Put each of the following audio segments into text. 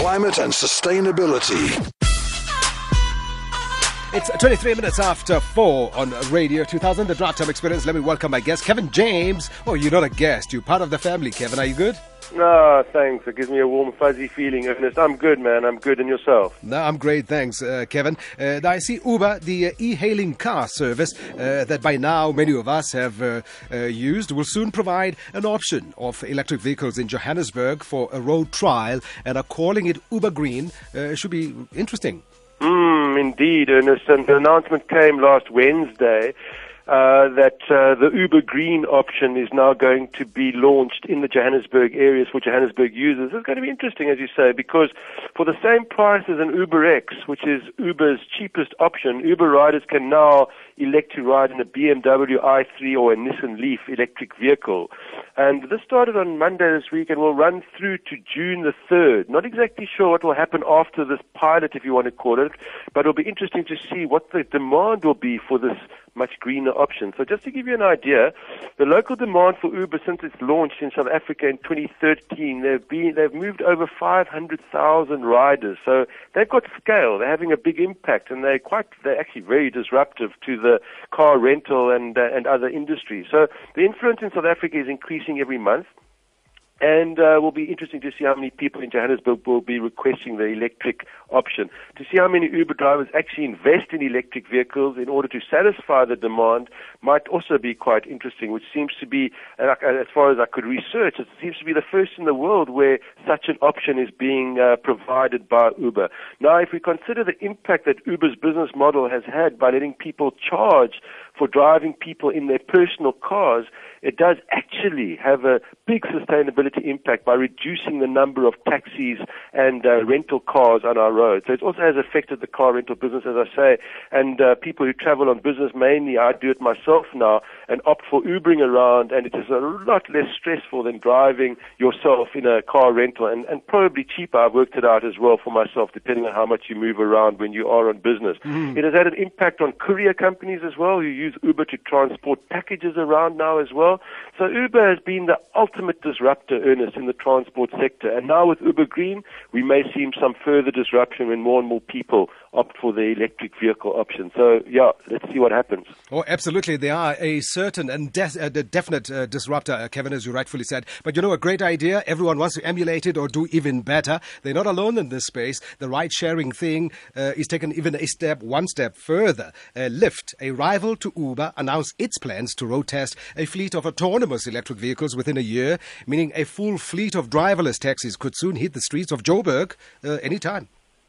climate and sustainability. It's 23 minutes after 4 on Radio 2000, the Drive Time Experience. Let me welcome my guest, Kevin James. Oh, you're not a guest. You're part of the family, Kevin. Are you good? No, thanks. It gives me a warm, fuzzy feeling, Ernest. I'm good, man. I'm good. And yourself? No, I'm great. Thanks, Kevin. I see Uber, the e-hailing car service that by now many of us have used, will soon provide an option of electric vehicles in Johannesburg for a road trial and are calling it Uber Green. It should be interesting. Indeed, Ernest. And the announcement came last Wednesday that the Uber Green option is now going to be launched in the Johannesburg areas for Johannesburg users. It's going to be interesting, as you say, because for the same price as an UberX, which is Uber's cheapest option, Uber riders can now elect to ride in a BMW i3 or a Nissan Leaf electric vehicle. And this started on Monday this week and will run through to June the 3rd. Not exactly sure what will happen after this pilot, if you want to call it, but it'll be interesting to see what the demand will be for this much greener option. So just to give you an idea, the local demand for Uber since its launch in South Africa in 2013, they've moved over 500,000 riders. So they've got scale. They're having a big impact, and they're actually very disruptive to the car rental and other industries. So the influence in South Africa is increasing every month, and will be interesting to see how many people in Johannesburg will be requesting the electric option, to see how many Uber drivers actually invest in electric vehicles in order to satisfy the demand might also be quite interesting, which seems to be, as far as I could research, it seems to be the first in the world where such an option is being provided by Uber. Now, if we consider the impact that Uber's business model has had by letting people charge for driving people in their personal cars, it does actually have a big sustainability impact by reducing the number of taxis and rental cars on our roads. So it also has affected the car rental business, as I say, and people who travel on business mainly, I do it myself now, and opt for Ubering around, and it is a lot less stressful than driving yourself in a car rental, and probably cheaper. I've worked it out as well for myself, depending on how much you move around when you are on business. It has had an impact on courier companies as well, who use Uber to transport packages around now as well. So Uber has been the ultimate disruptor, Ernest, in the transport sector. And now with Uber Green, we may see some further disruption when more and more people opt for the electric vehicle option. So, yeah, let's see what happens. Oh, absolutely. They are a certain and definite disruptor, Kevin, as you rightfully said. But, you know, a great idea. Everyone wants to emulate it or do even better. They're not alone in this space. The ride-sharing thing is taken even one step further. Lyft, a rival to Uber, announced its plans to road test a fleet of autonomous electric vehicles within a year, meaning a full fleet of driverless taxis could soon hit the streets of Joburg any time.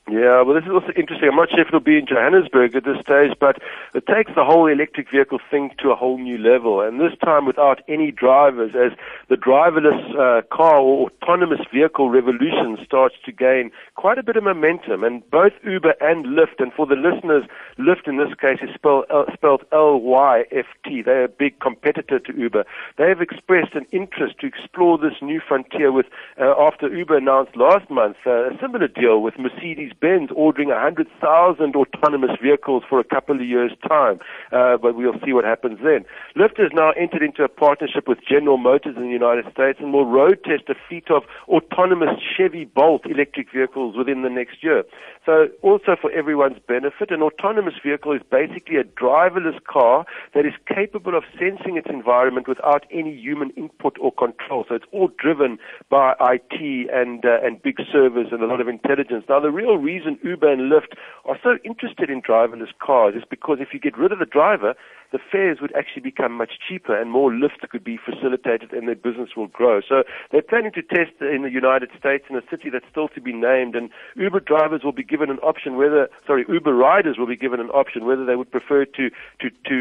Yeah, well, this is also interesting. I'm not sure if it'll be in Johannesburg at this stage, but it takes the whole electric vehicle thing to a whole new level, and this time without any drivers, as the driverless car or autonomous vehicle revolution starts to gain quite a bit of momentum. And both Uber and Lyft, and for the listeners, Lyft in this case is spelled L-Y-F-T. They're a big competitor to Uber. They've expressed an interest to explore this new frontier with, after Uber announced last month a similar deal with Mercedes-Benz ordering 100,000 autonomous vehicles for a couple of years' time, but we'll see what happens then. Lyft has now entered into a partnership with General Motors in the United States and will road test a fleet of autonomous Chevy Bolt electric vehicles within the next year. So also for everyone's benefit, an autonomous vehicle is basically a driverless car that is capable of sensing its environment without any human input or control. So it's all driven by IT and big servers and a lot of intelligence. Now, the real reason Uber and Lyft are so interested in driverless cars is because if you get rid of the driver, the fares would actually become much cheaper and more lifts could be facilitated and their business will grow. So they're planning to test in the United States in a city that's still to be named, and Uber riders will be given an option whether they would prefer to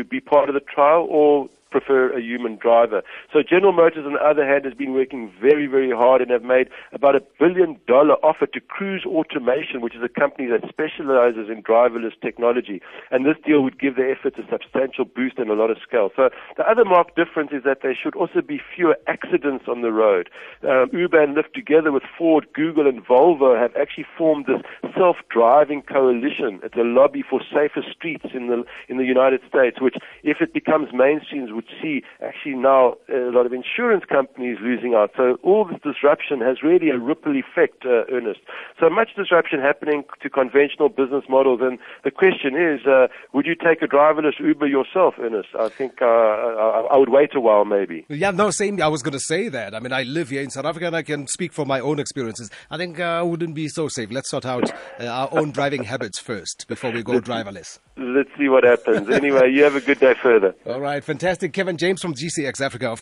be part of the trial or prefer a human driver. So General Motors, on the other hand, has been working very, very hard and have made about $1 billion offer to Cruise Automation, which is a company that specializes in driverless technology. And this deal would give their efforts a substantial boost and a lot of scale. So the other marked difference is that there should also be fewer accidents on the road. Uber and Lyft, together with Ford, Google, and Volvo, have actually formed this self-driving coalition. It's a lobby for safer streets in the United States, which, if it becomes mainstream, would see actually now a lot of insurance companies losing out. So all this disruption has really a ripple effect, Ernest. So much disruption happening to conventional business models. And the question is, would you take a driverless Uber yourself, Ernest? I think I would wait a while, maybe. Yeah, no, same. I was going to say that. I mean, I live here in South Africa and I can speak from my own experiences. I think I wouldn't be so safe. Let's sort out our own driving habits first before we go driverless. Let's see what happens. Anyway, you have a good day further. All right. Fantastic. Kevin James from GCX Africa.